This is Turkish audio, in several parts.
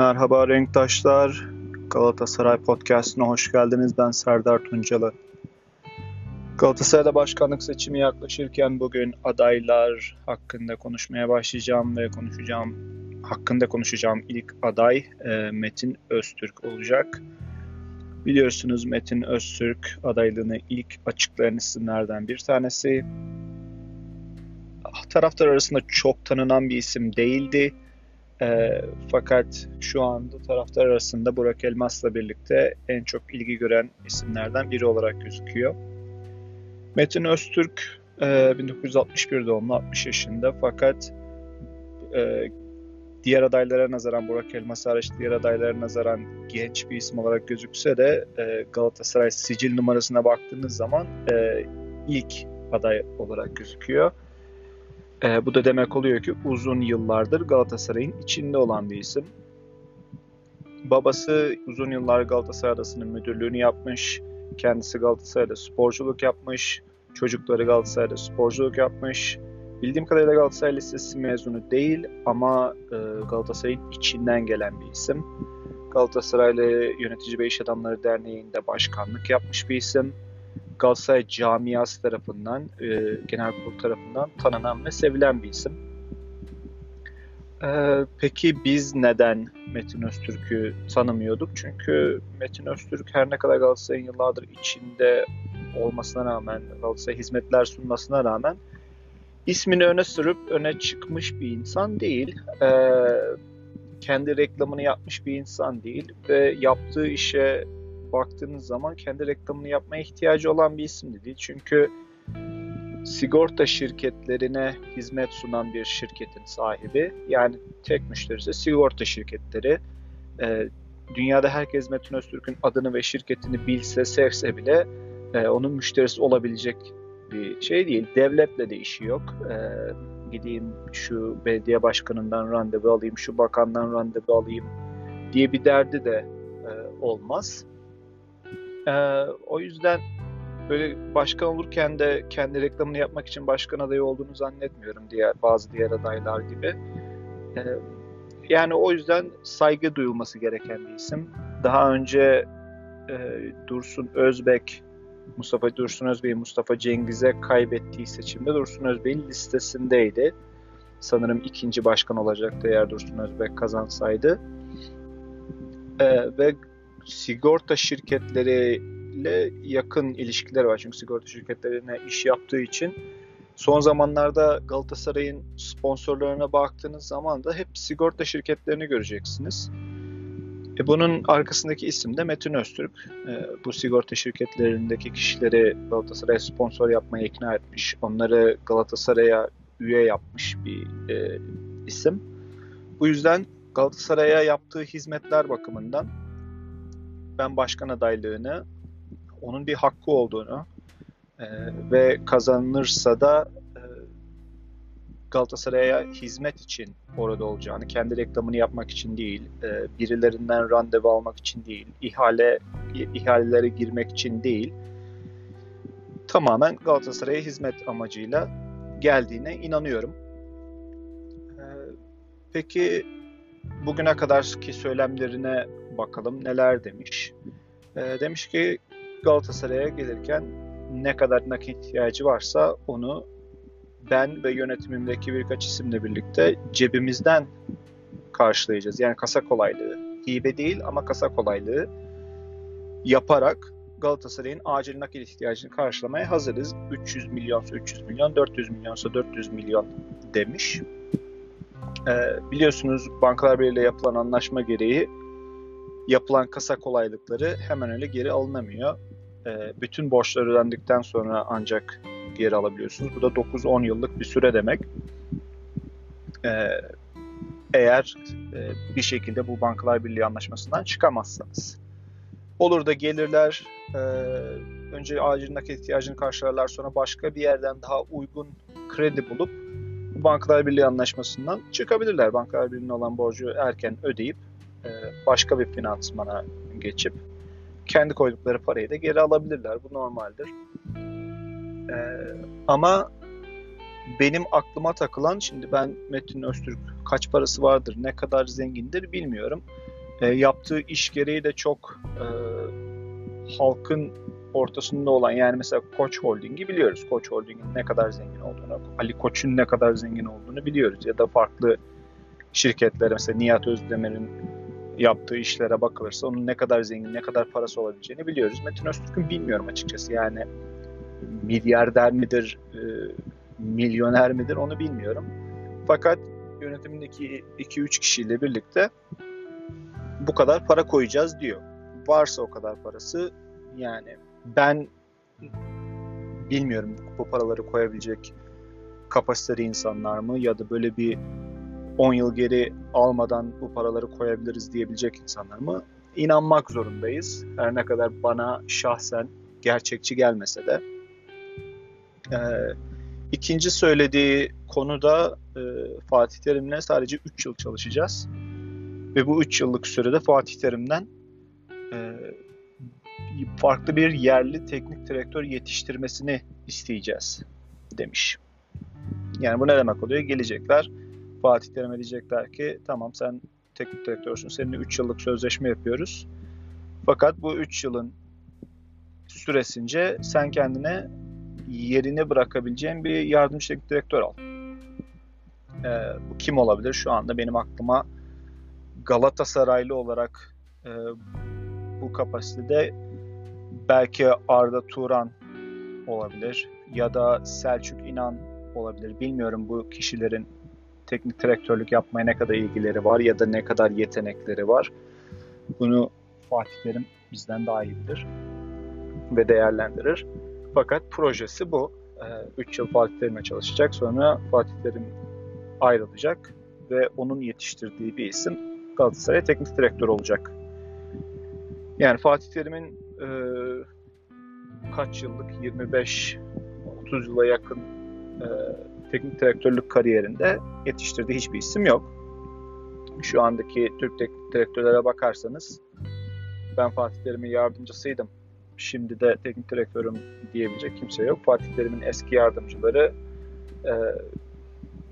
Merhaba renktaşlar, Galatasaray Podcast'ına hoş geldiniz. Ben Serdar Tuncalı. Galatasaray'da başkanlık seçimi yaklaşırken bugün adaylar hakkında konuşmaya başlayacağım ve konuşacağım ilk aday Metin Öztürk olacak. Biliyorsunuz Metin Öztürk adaylığını ilk açıklayan isimlerden bir tanesi. Taraftar arasında çok tanınan bir isim değildi. Fakat şu anda taraftar arasında Burak Elmas'la birlikte en çok ilgi gören isimlerden biri olarak gözüküyor. Metin Öztürk 1961 doğumlu, 60 yaşında, fakat diğer adaylara nazaran, Burak Elmas hariç diğer adaylara nazaran genç bir isim olarak gözükse de Galatasaray sicil numarasına baktığınız zaman ilk aday olarak gözüküyor. Bu da demek oluyor ki uzun yıllardır Galatasaray'ın içinde olan bir isim. Babası uzun yıllar Galatasaray Adası'nın müdürlüğünü yapmış. Kendisi Galatasaray'da sporculuk yapmış. Çocukları Galatasaray'da sporculuk yapmış. Bildiğim kadarıyla Galatasaray Lisesi mezunu değil ama Galatasaray'ın içinden gelen bir isim. Galatasaraylı Yönetici ve İş Adamları Derneği'nde başkanlık yapmış bir isim. Galatasaray camiası tarafından, genel kurul tarafından tanınan ve sevilen bir isim. Peki biz neden Metin Öztürk'ü tanımıyorduk? Çünkü Metin Öztürk her ne kadar Galatasaray'ın yıllardır içinde olmasına rağmen, Galatasaray'a hizmetler sunmasına rağmen ismini öne sürüp öne çıkmış bir insan değil. Kendi reklamını yapmış bir insan değil ve yaptığı işe baktığınız zaman kendi reklamını yapmaya ihtiyacı olan bir isim de değil. Çünkü sigorta şirketlerine hizmet sunan bir şirketin sahibi, yani tek müşterisi sigorta şirketleri. Dünyada herkes Metin Öztürk'ün adını ve şirketini bilse, sevse bile onun müşterisi olabilecek bir şey değil. Devletle de işi yok. Gideyim şu belediye başkanından randevu alayım, şu bakandan randevu alayım diye bir derdi de olmaz. O yüzden böyle başkan olurken de kendi reklamını yapmak için başkan adayı olduğunu zannetmiyorum bazı diğer adaylar gibi. Yani o yüzden saygı duyulması gereken bir isim. Daha önce Dursun Özbek'in Mustafa Cengiz'e kaybettiği seçimde Dursun Özbek'in listesindeydi. Sanırım ikinci başkan olacaktı eğer Dursun Özbek kazansaydı. Ve sigorta şirketleriyle yakın ilişkileri var. Çünkü sigorta şirketlerine iş yaptığı için son zamanlarda Galatasaray'ın sponsorlarına baktığınız zaman da hep sigorta şirketlerini göreceksiniz. Bunun arkasındaki isim de Metin Öztürk. Bu sigorta şirketlerindeki kişileri Galatasaray'a sponsor yapmaya ikna etmiş. Onları Galatasaray'a üye yapmış bir isim. Bu yüzden Galatasaray'a yaptığı hizmetler bakımından ben başkan adaylığını, onun bir hakkı olduğunu ve kazanırsa da Galatasaray'a hizmet için orada olacağını, kendi reklamını yapmak için değil, birilerinden randevu almak için değil, ihalelere girmek için değil, tamamen Galatasaray'a hizmet amacıyla geldiğine inanıyorum. Peki bugüne kadarki söylemlerine bakalım neler demiş. Demiş ki Galatasaray'a gelirken ne kadar nakit ihtiyacı varsa onu ben ve yönetimimdeki birkaç isimle birlikte cebimizden karşılayacağız. Yani kasa kolaylığı, hibe değil ama kasa kolaylığı yaparak Galatasaray'ın acil nakit ihtiyacını karşılamaya hazırız. 300 milyonsa 300 milyon, 400 milyonsa 400 milyon demiş. Biliyorsunuz Bankalar Birliği ile yapılan anlaşma gereği yapılan kasa kolaylıkları hemen öyle geri alınamıyor. Bütün borçlar ödendikten sonra ancak geri alabiliyorsunuz. Bu da 9-10 yıllık bir süre demek. Eğer bir şekilde bu Bankalar Birliği anlaşmasından çıkamazsanız. Olur da gelirler, önce acil nakit ihtiyacını karşılarlar, sonra başka bir yerden daha uygun kredi bulup Bankalar Birliği anlaşmasından çıkabilirler. Bankalar Birliği'ne olan borcu erken ödeyip başka bir finansmana geçip kendi koydukları parayı da geri alabilirler. Bu normaldir. Ama benim aklıma takılan, şimdi ben Metin Öztürk kaç parası vardır, ne kadar zengindir bilmiyorum. yaptığı iş gereği de çok halkın ortasında olan, yani mesela Koç Holding'i biliyoruz. Koç Holding'in ne kadar zengin olduğunu, Ali Koç'un ne kadar zengin olduğunu biliyoruz. Ya da farklı şirketlere, mesela Nihat Özdemir'in yaptığı işlere bakılırsa onun ne kadar zengin, ne kadar parası olabileceğini biliyoruz. Metin Öztürk'ün bilmiyorum açıkçası. Yani milyarder midir, milyoner midir onu bilmiyorum. Fakat yönetimindeki 2-3 kişiyle birlikte bu kadar para koyacağız diyor. Varsa o kadar parası, yani ben bilmiyorum bu paraları koyabilecek kapasiteli insanlar mı, ya da böyle bir 10 yıl geri almadan bu paraları koyabiliriz diyebilecek insanlar mı? İnanmak zorundayız. Her ne kadar bana şahsen gerçekçi gelmese de. İkinci söylediği konuda Fatih Terim'le sadece 3 yıl çalışacağız. Ve bu 3 yıllık sürede Fatih Terim'den farklı bir yerli teknik direktör yetiştirmesini isteyeceğiz demiş. Yani bu ne demek oluyor? Gelecekler Fatih Terim'e diyecekler ki tamam sen teknik direktörsün, seninle 3 yıllık sözleşme yapıyoruz. Fakat bu 3 yılın süresince sen kendine yerini bırakabileceğin bir yardımcı teknik direktör al. Bu kim olabilir? Şu anda benim aklıma Galatasaraylı olarak bu kapasitede belki Arda Turan olabilir ya da Selçuk İnan olabilir. Bilmiyorum bu kişilerin teknik direktörlük yapmaya ne kadar ilgileri var ya da ne kadar yetenekleri var. Bunu Fatih Terim bizden daha iyi bilir ve değerlendirir. Fakat projesi bu. 3 yıl Fatih Terim'e çalışacak. Sonra Fatih Terim ayrılacak ve onun yetiştirdiği bir isim Galatasaray teknik direktör olacak. Yani Fatih Terim'in kaç yıllık, 25-30 yıla yakın teknik direktörlük kariyerinde yetiştirdiği hiçbir isim yok. Şu andaki Türk teknik direktörlere bakarsanız ben Fatih Terim'in yardımcısıydım, şimdi de teknik direktörüm diyebilecek kimse yok. Fatih Terim'in eski yardımcıları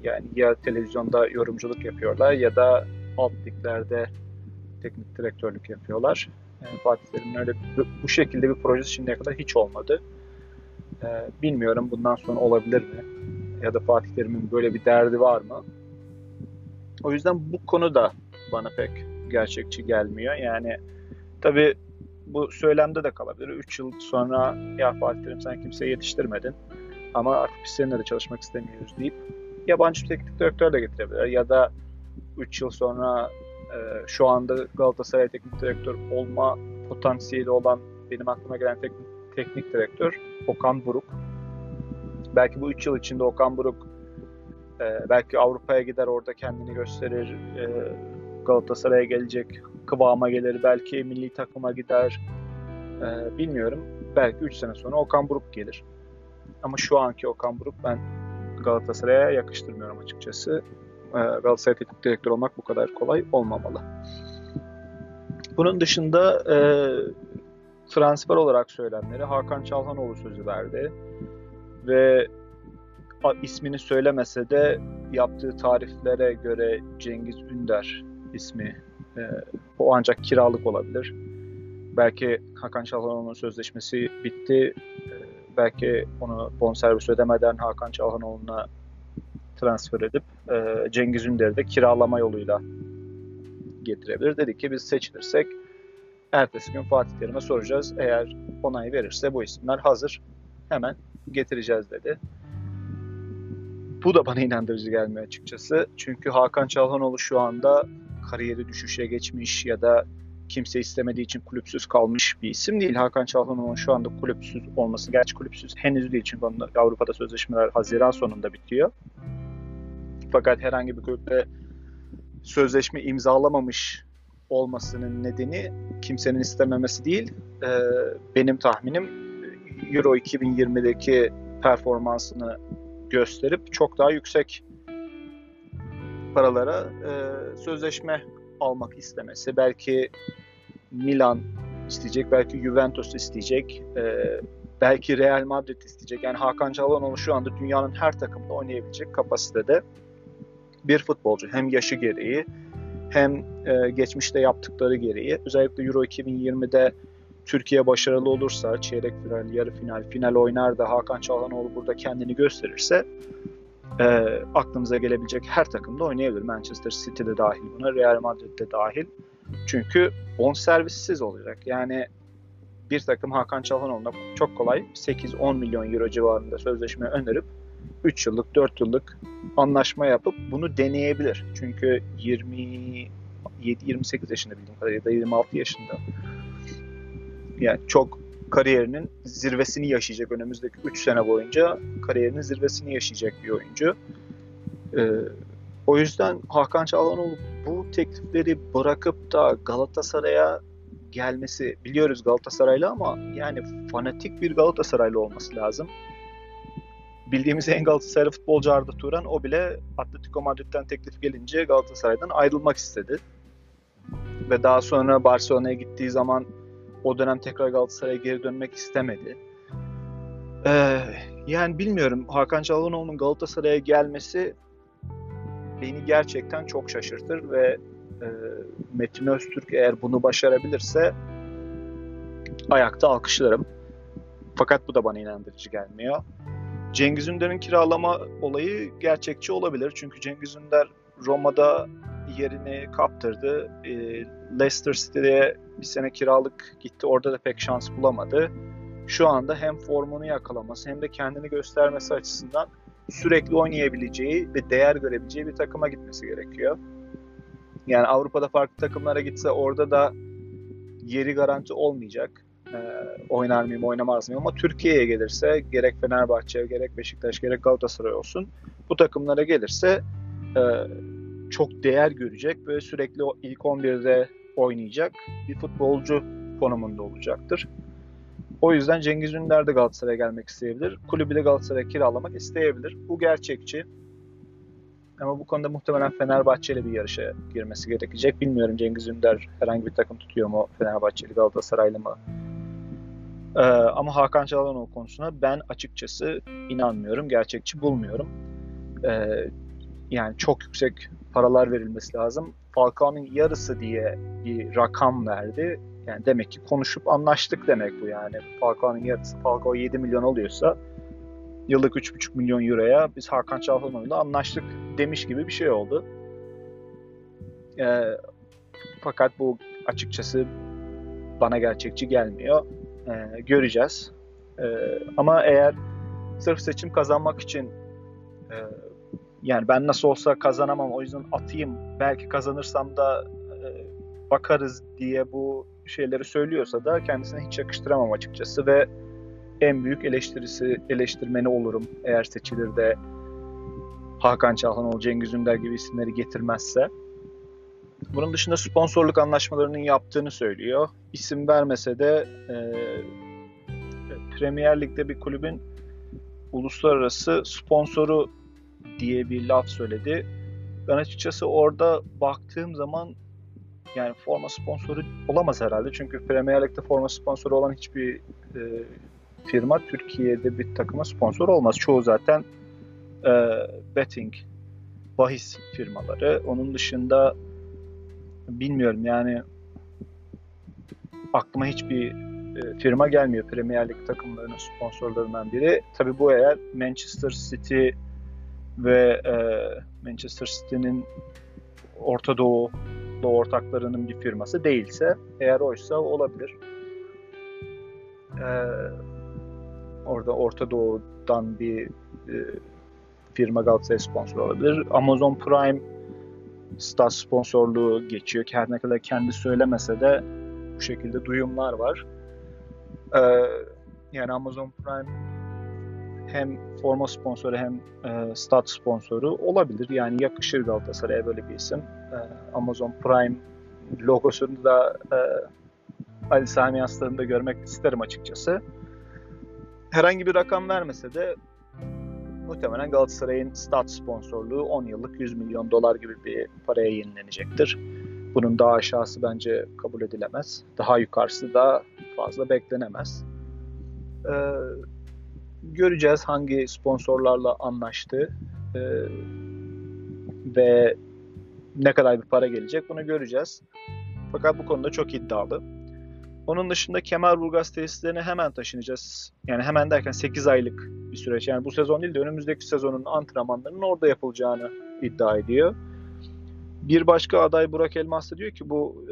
yani ya televizyonda yorumculuk yapıyorlar ya da alt liglerde teknik direktörlük yapıyorlar. Yani Fatih Terim'in öyle bu şekilde bir projesi şimdiye kadar hiç olmadı. Bilmiyorum bundan sonra olabilir mi? Ya da Fatih Terim'in böyle bir derdi var mı? O yüzden bu konu da bana pek gerçekçi gelmiyor. Yani tabii bu söylemde de kalabilir. 3 yıl sonra ya Fatih Terim sen kimseyi yetiştirmedin ama artık biz seninle de çalışmak istemiyoruz deyip yabancı bir teknik direktör de getirebilir. Ya da 3 yıl sonra şu anda Galatasaray teknik direktör olma potansiyeli olan benim aklıma gelen teknik direktör Okan Buruk. Belki bu 3 yıl içinde Okan Buruk belki Avrupa'ya gider, orada kendini gösterir, Galatasaray'a gelecek kıvama gelir, belki milli takıma gider, bilmiyorum. Belki 3 sene sonra Okan Buruk gelir. Ama şu anki Okan Buruk ben Galatasaray'a yakıştırmıyorum açıkçası. Galatasaray teknik direktör olmak bu kadar kolay olmamalı. Bunun dışında transfer olarak söylemleri Hakan Çalhanoğlu sözü verdi ve ismini söylemese de yaptığı tariflere göre Cengiz Ünder ismi, o ancak kiralık olabilir. Belki Hakan Çalhanoğlu'nun sözleşmesi bitti. Belki onu bonservis ödemeden Hakan Çalhanoğlu'na transfer edip Cengiz Ünder'i de kiralama yoluyla getirebilir. Dedi ki biz seçilirsek ertesi gün Fatih Terim'e soracağız. Eğer onay verirse bu isimler hazır, hemen getireceğiz dedi. Bu da bana inandırıcı gelmiyor açıkçası. Çünkü Hakan Çalhanoğlu şu anda kariyeri düşüşe geçmiş ya da kimse istemediği için kulüpsüz kalmış bir isim değil. Hakan Çalhanoğlu'nun şu anda kulüpsüz olması, gerçi kulüpsüz henüz değil çünkü Avrupa'da sözleşmeler Haziran sonunda bitiyor. Fakat herhangi bir kulüple sözleşme imzalamamış olmasının nedeni kimsenin istememesi değil. Benim tahminim Euro 2020'deki performansını gösterip çok daha yüksek paralara sözleşme almak istemesi. Belki Milan isteyecek, belki Juventus isteyecek, belki Real Madrid isteyecek. Yani Hakan Çalhanoğlu şu anda dünyanın her takımında oynayabilecek kapasitede bir futbolcu. Hem yaşı gereği hem geçmişte yaptıkları gereği özellikle Euro 2020'de Türkiye başarılı olursa çeyrek final, yarı final, final oynar da Hakan Çalhanoğlu burada kendini gösterirse aklımıza gelebilecek her takımda oynayabilir. Manchester City'de dahil buna, Real Madrid'de dahil. Çünkü bonservissiz olacak. Yani bir takım Hakan Çalhanoğlu'na çok kolay 8-10 milyon euro civarında sözleşme önerip 3 yıllık, 4 yıllık anlaşma yapıp bunu deneyebilir. Çünkü 27-28 yaşında bildiğim kadarıyla ya da 26 yaşında. Yani çok kariyerinin zirvesini yaşayacak. Önümüzdeki 3 sene boyunca kariyerinin zirvesini yaşayacak bir oyuncu. O yüzden Hakan Çalhanoğlu bu teklifleri bırakıp da Galatasaray'a gelmesi, biliyoruz Galatasaraylı ama yani fanatik bir Galatasaraylı olması lazım. Bildiğimiz en Galatasaraylı futbolcu Arda Turan, o bile Atletico Madrid'den teklif gelince Galatasaray'dan ayrılmak istedi. Ve daha sonra Barcelona'ya gittiği zaman o dönem tekrar Galatasaray'a geri dönmek istemedi. Yani bilmiyorum, Hakan Çalhanoğlu'nun Galatasaray'a gelmesi beni gerçekten çok şaşırtır ve Metin Öztürk eğer bunu başarabilirse ayakta alkışlarım. Fakat bu da bana inandırıcı gelmiyor. Cengiz Ünder'in kiralama olayı gerçekçi olabilir. Çünkü Cengiz Ünder Roma'da yerini kaptırdı. Leicester City'ye bir sene kiralık gitti. Orada da pek şans bulamadı. Şu anda hem formunu yakalaması hem de kendini göstermesi açısından sürekli oynayabileceği ve değer görebileceği bir takıma gitmesi gerekiyor. Yani Avrupa'da farklı takımlara gitse orada da yeri garanti olmayacak. Oynar mıyım, oynamaz mıyım? Ama Türkiye'ye gelirse gerek Fenerbahçe, gerek Beşiktaş, gerek Galatasaray olsun, bu takımlara gelirse çok değer görecek ve sürekli ilk 11'de oynayacak bir futbolcu konumunda olacaktır. O yüzden Cengiz Ünder de Galatasaray'a gelmek isteyebilir. Kulübü de Galatasaray'a kiralamak isteyebilir. Bu gerçekçi. Ama bu konuda muhtemelen Fenerbahçe ile bir yarışa girmesi gerekecek. Bilmiyorum Cengiz Ünder herhangi bir takım tutuyor mu? Fenerbahçeli, Galatasaraylı mı? Ama Hakan Çalhanoğlu konusuna ben açıkçası inanmıyorum. Gerçekçi bulmuyorum. Yani çok yüksek paralar verilmesi lazım. Falcao'nun yarısı diye bir rakam verdi. Yani demek ki konuşup anlaştık demek bu yani. Falcao'nun yarısı, Falcao 7 milyon oluyorsa yıllık 3,5 milyon euroya biz Hakan Çalhanoğlu'yla anlaştık demiş gibi bir şey oldu. Fakat bu açıkçası bana gerçekçi gelmiyor. Göreceğiz. Ama eğer sırf seçim kazanmak için yani ben nasıl olsa kazanamam o yüzden atayım, belki kazanırsam da bakarız diye bu şeyleri söylüyorsa da kendisine hiç yakıştıramam açıkçası ve en büyük eleştirmeni olurum eğer seçilir de Hakan Çalhanoğlu, Cengiz Ünder gibi isimleri getirmezse. Bunun dışında sponsorluk anlaşmalarının yaptığını söylüyor. İsim vermese de Premier Lig'de bir kulübün uluslararası sponsoru diye bir laf söyledi. Ben açıkçası orada baktığım zaman yani forma sponsoru olamaz herhalde. Çünkü Premier Lig'de forma sponsoru olan hiçbir firma Türkiye'de bir takıma sponsor olmaz. Çoğu zaten betting, bahis firmaları. Onun dışında bilmiyorum yani aklıma hiçbir firma gelmiyor Premier Lig takımlarının sponsorlarından biri. Tabii bu eğer Manchester City ve Manchester City'nin Orta Doğu'da ortaklarının bir firması değilse, eğer oysa olabilir. Orada Orta Doğu'dan bir firma Galatasaray sponsor olabilir. Amazon Prime Star sponsorluğu geçiyor ki her ne kadar kendi söylemese de bu şekilde duyumlar var. Yani Amazon Prime hem forma sponsoru hem stat sponsoru olabilir. Yani yakışır Galatasaray'a böyle bir isim. Amazon Prime logosunu da Ali Sami Yen'de görmek isterim açıkçası. Herhangi bir rakam vermese de muhtemelen Galatasaray'ın stat sponsorluğu 10 yıllık 100 milyon dolar gibi bir paraya yenilenecektir. Bunun daha aşağısı bence kabul edilemez. Daha yukarısı da fazla beklenemez. Göreceğiz hangi sponsorlarla anlaştı ve ne kadar bir para gelecek bunu göreceğiz. Fakat bu konuda çok iddialı. Onun dışında Kemalburgaz tesislerine hemen taşınacağız. Yani hemen derken 8 aylık bir süreç. Yani bu sezon değil de önümüzdeki sezonun antrenmanlarının orada yapılacağını iddia ediyor. Bir başka aday Burak Elmas da diyor ki bu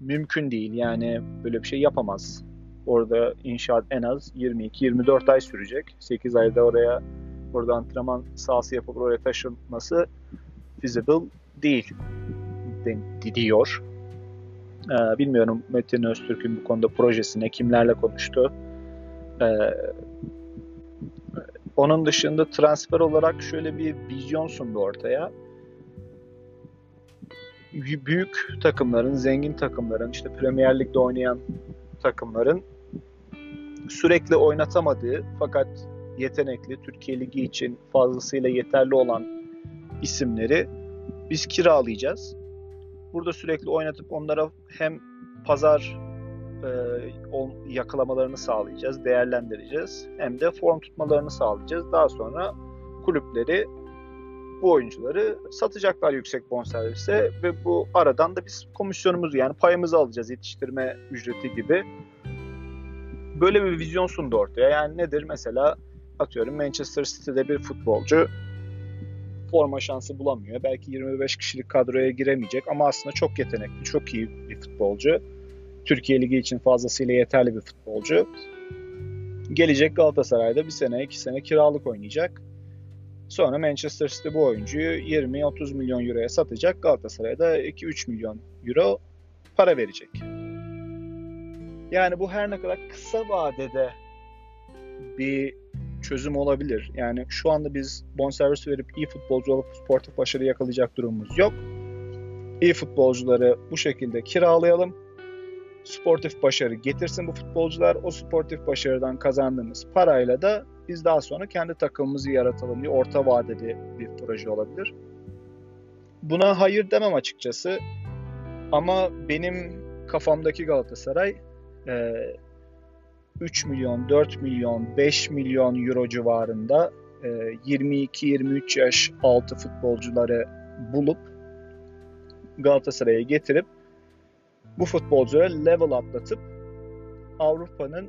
mümkün değil. Yani böyle bir şey yapamaz. Orada inşaat en az 22-24 ay sürecek. 8 ayda orada antrenman sahası yapıp oraya taşınması feasible değil diyor. Bilmiyorum Metin Öztürk'ün bu konuda projesine kimlerle konuştu. Onun dışında transfer olarak şöyle bir vizyon sundu ortaya. Büyük takımların, zengin takımların, işte Premier Lig'de oynayan takımların sürekli oynatamadığı fakat yetenekli, Türkiye Ligi için fazlasıyla yeterli olan isimleri biz kiralayacağız. Burada sürekli oynatıp onlara hem pazar yakalamalarını sağlayacağız, değerlendireceğiz. Hem de form tutmalarını sağlayacağız. Daha sonra kulüpleri bu oyuncuları satacaklar yüksek bonservise ve bu aradan da biz komisyonumuzu yani payımızı alacağız yetiştirme ücreti gibi. Böyle bir vizyon sundu ortaya. Yani nedir? Mesela atıyorum Manchester City'de bir futbolcu forma şansı bulamıyor. Belki 25 kişilik kadroya giremeyecek ama aslında çok yetenekli, çok iyi bir futbolcu. Türkiye Ligi için fazlasıyla yeterli bir futbolcu. Gelecek Galatasaray'da bir sene, 2 sene kiralık oynayacak. Sonra Manchester City bu oyuncuyu 20-30 milyon euroya satacak. Galatasaray'da 2-3 milyon euro para verecek. Yani bu her ne kadar kısa vadede bir çözüm olabilir. Yani şu anda biz bonservis verip iyi futbolcu olup sportif başarı yakalayacak durumumuz yok. İyi futbolcuları bu şekilde kiralayalım. Sportif başarı getirsin bu futbolcular. O sportif başarıdan kazandığımız parayla da biz daha sonra kendi takımımızı yaratalım diye orta vadeli bir proje olabilir. Buna hayır demem açıkçası. Ama benim kafamdaki Galatasaray 3 milyon, 4 milyon, 5 milyon euro civarında 22-23 yaş altı futbolcuları bulup Galatasaray'a getirip bu futbolculara level atlatıp Avrupa'nın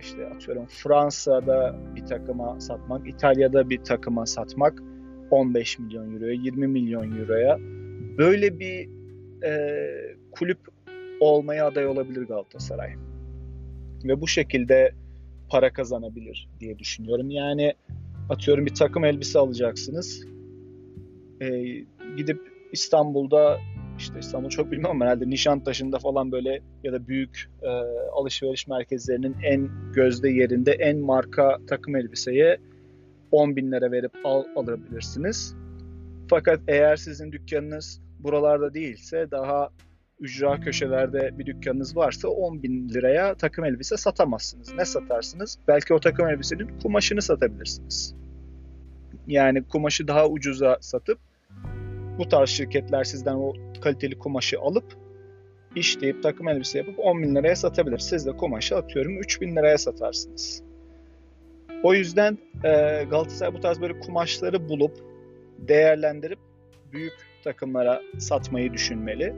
işte atıyorum Fransa'da bir takıma satmak, İtalya'da bir takıma satmak 15 milyon euroya, 20 milyon euroya böyle bir kulüp olmaya aday olabilir Galatasaray. Ve bu şekilde para kazanabilir diye düşünüyorum. Yani atıyorum bir takım elbise alacaksınız. Gidip İstanbul'da işte İstanbul çok bilmem ama herhalde Nişantaşı'nda falan böyle ya da büyük alışveriş merkezlerinin en gözde yerinde en marka takım elbiseye 10 bin lira verip alabilirsiniz. Fakat eğer sizin dükkanınız buralarda değilse daha ücra köşelerde bir dükkanınız varsa 10 bin liraya takım elbise satamazsınız. Ne satarsınız? Belki o takım elbisenin kumaşını satabilirsiniz. Yani kumaşı daha ucuza satıp bu tarz şirketler sizden o kaliteli kumaşı alıp işleyip takım elbise yapıp 10 bin liraya satabilir. Siz de kumaşı atıyorum 3 bin liraya satarsınız. O yüzden Galatasaray bu tarz böyle kumaşları bulup değerlendirip büyük takımlara satmayı düşünmeli.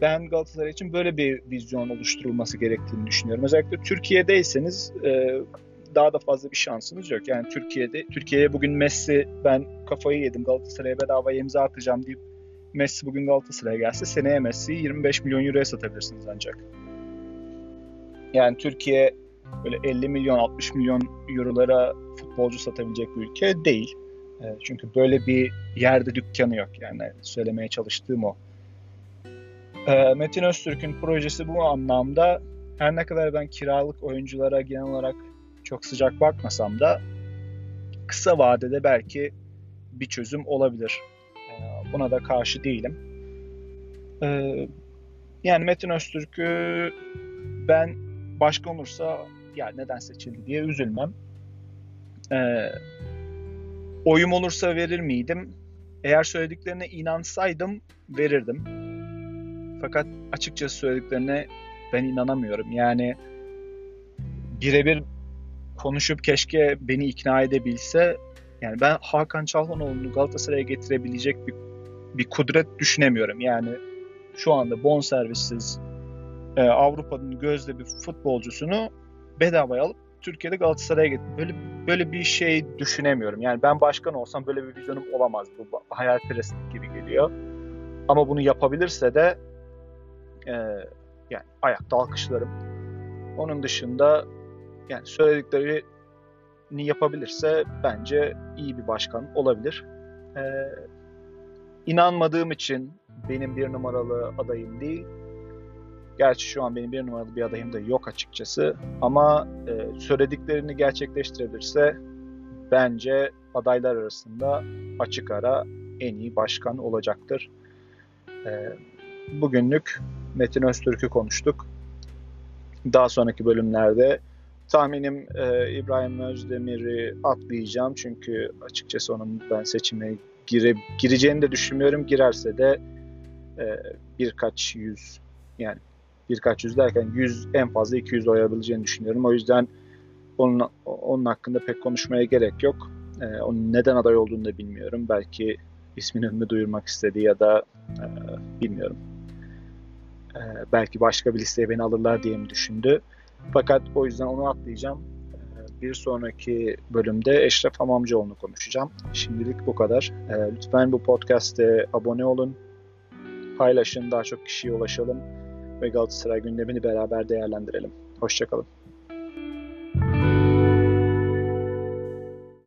Ben Galatasaray için böyle bir vizyon oluşturulması gerektiğini düşünüyorum. Özellikle Türkiye'deyseniz daha da fazla bir şansınız yok. Yani Türkiye'ye bugün Messi ben kafayı yedim Galatasaray'a bedavaya imza atacağım deyip Messi bugün Galatasaray'a gelse seneye Messi'yi 25 milyon euroya satabilirsiniz ancak. Yani Türkiye böyle 50 milyon 60 milyon eurolara futbolcu satabilecek bir ülke değil. Çünkü böyle bir yerde dükkanı yok. Yani söylemeye çalıştığım o. Metin Öztürk'ün projesi bu anlamda her ne kadar ben kiralık oyunculara genel olarak çok sıcak bakmasam da kısa vadede belki bir çözüm olabilir. Buna da karşı değilim. Yani Metin Öztürk'ü ben başkan olursa ya neden seçildi diye üzülmem. Oyum olursa verir miydim? Eğer söylediklerine inansaydım verirdim. Fakat açıkçası söylediklerine ben inanamıyorum. Yani birebir konuşup keşke beni ikna edebilse Yani ben Hakan Çalhanoğlu'nu Galatasaray'a getirebilecek bir kudret düşünemiyorum. Yani şu anda bonservissiz Avrupa'nın gözde bir futbolcusunu bedavaya alıp Türkiye'de Galatasaray'a getirdim. Böyle bir şey düşünemiyorum. Yani ben başkan olsam böyle bir vizyonum olamaz. Bu hayalperestlik gibi geliyor. Ama bunu yapabilirse de yani ayakta alkışlarım. Onun dışında yani söylediklerini yapabilirse bence iyi bir başkan olabilir. İnanmadığım için benim bir numaralı adayım değil. Gerçi şu an benim bir numaralı bir adayım da yok açıkçası. Ama söylediklerini gerçekleştirebilirse bence adaylar arasında açık ara en iyi başkan olacaktır. Bugünlük Metin Öztürk'ü konuştuk. Daha sonraki bölümlerde tahminim İbrahim Özdemir'i atlayacağım. Çünkü açıkçası onun ben seçime gireceğini de düşünmüyorum. Girerse de birkaç yüz derken 100 en fazla 200 oy alabileceğini düşünüyorum. O yüzden onun hakkında pek konuşmaya gerek yok. Onun neden aday olduğunu da bilmiyorum. Belki ismini mi duyurmak istedi ya da bilmiyorum. Belki başka bir listeye beni alırlar diye mi düşündü. Fakat o yüzden onu atlayacağım. Bir sonraki bölümde Eşref Hamamcıoğlu'nu konuşacağım. Şimdilik bu kadar. Lütfen bu podcast'e abone olun. Paylaşın, daha çok kişiye ulaşalım ve Galatasaray gündemini beraber değerlendirelim. Hoşça kalın.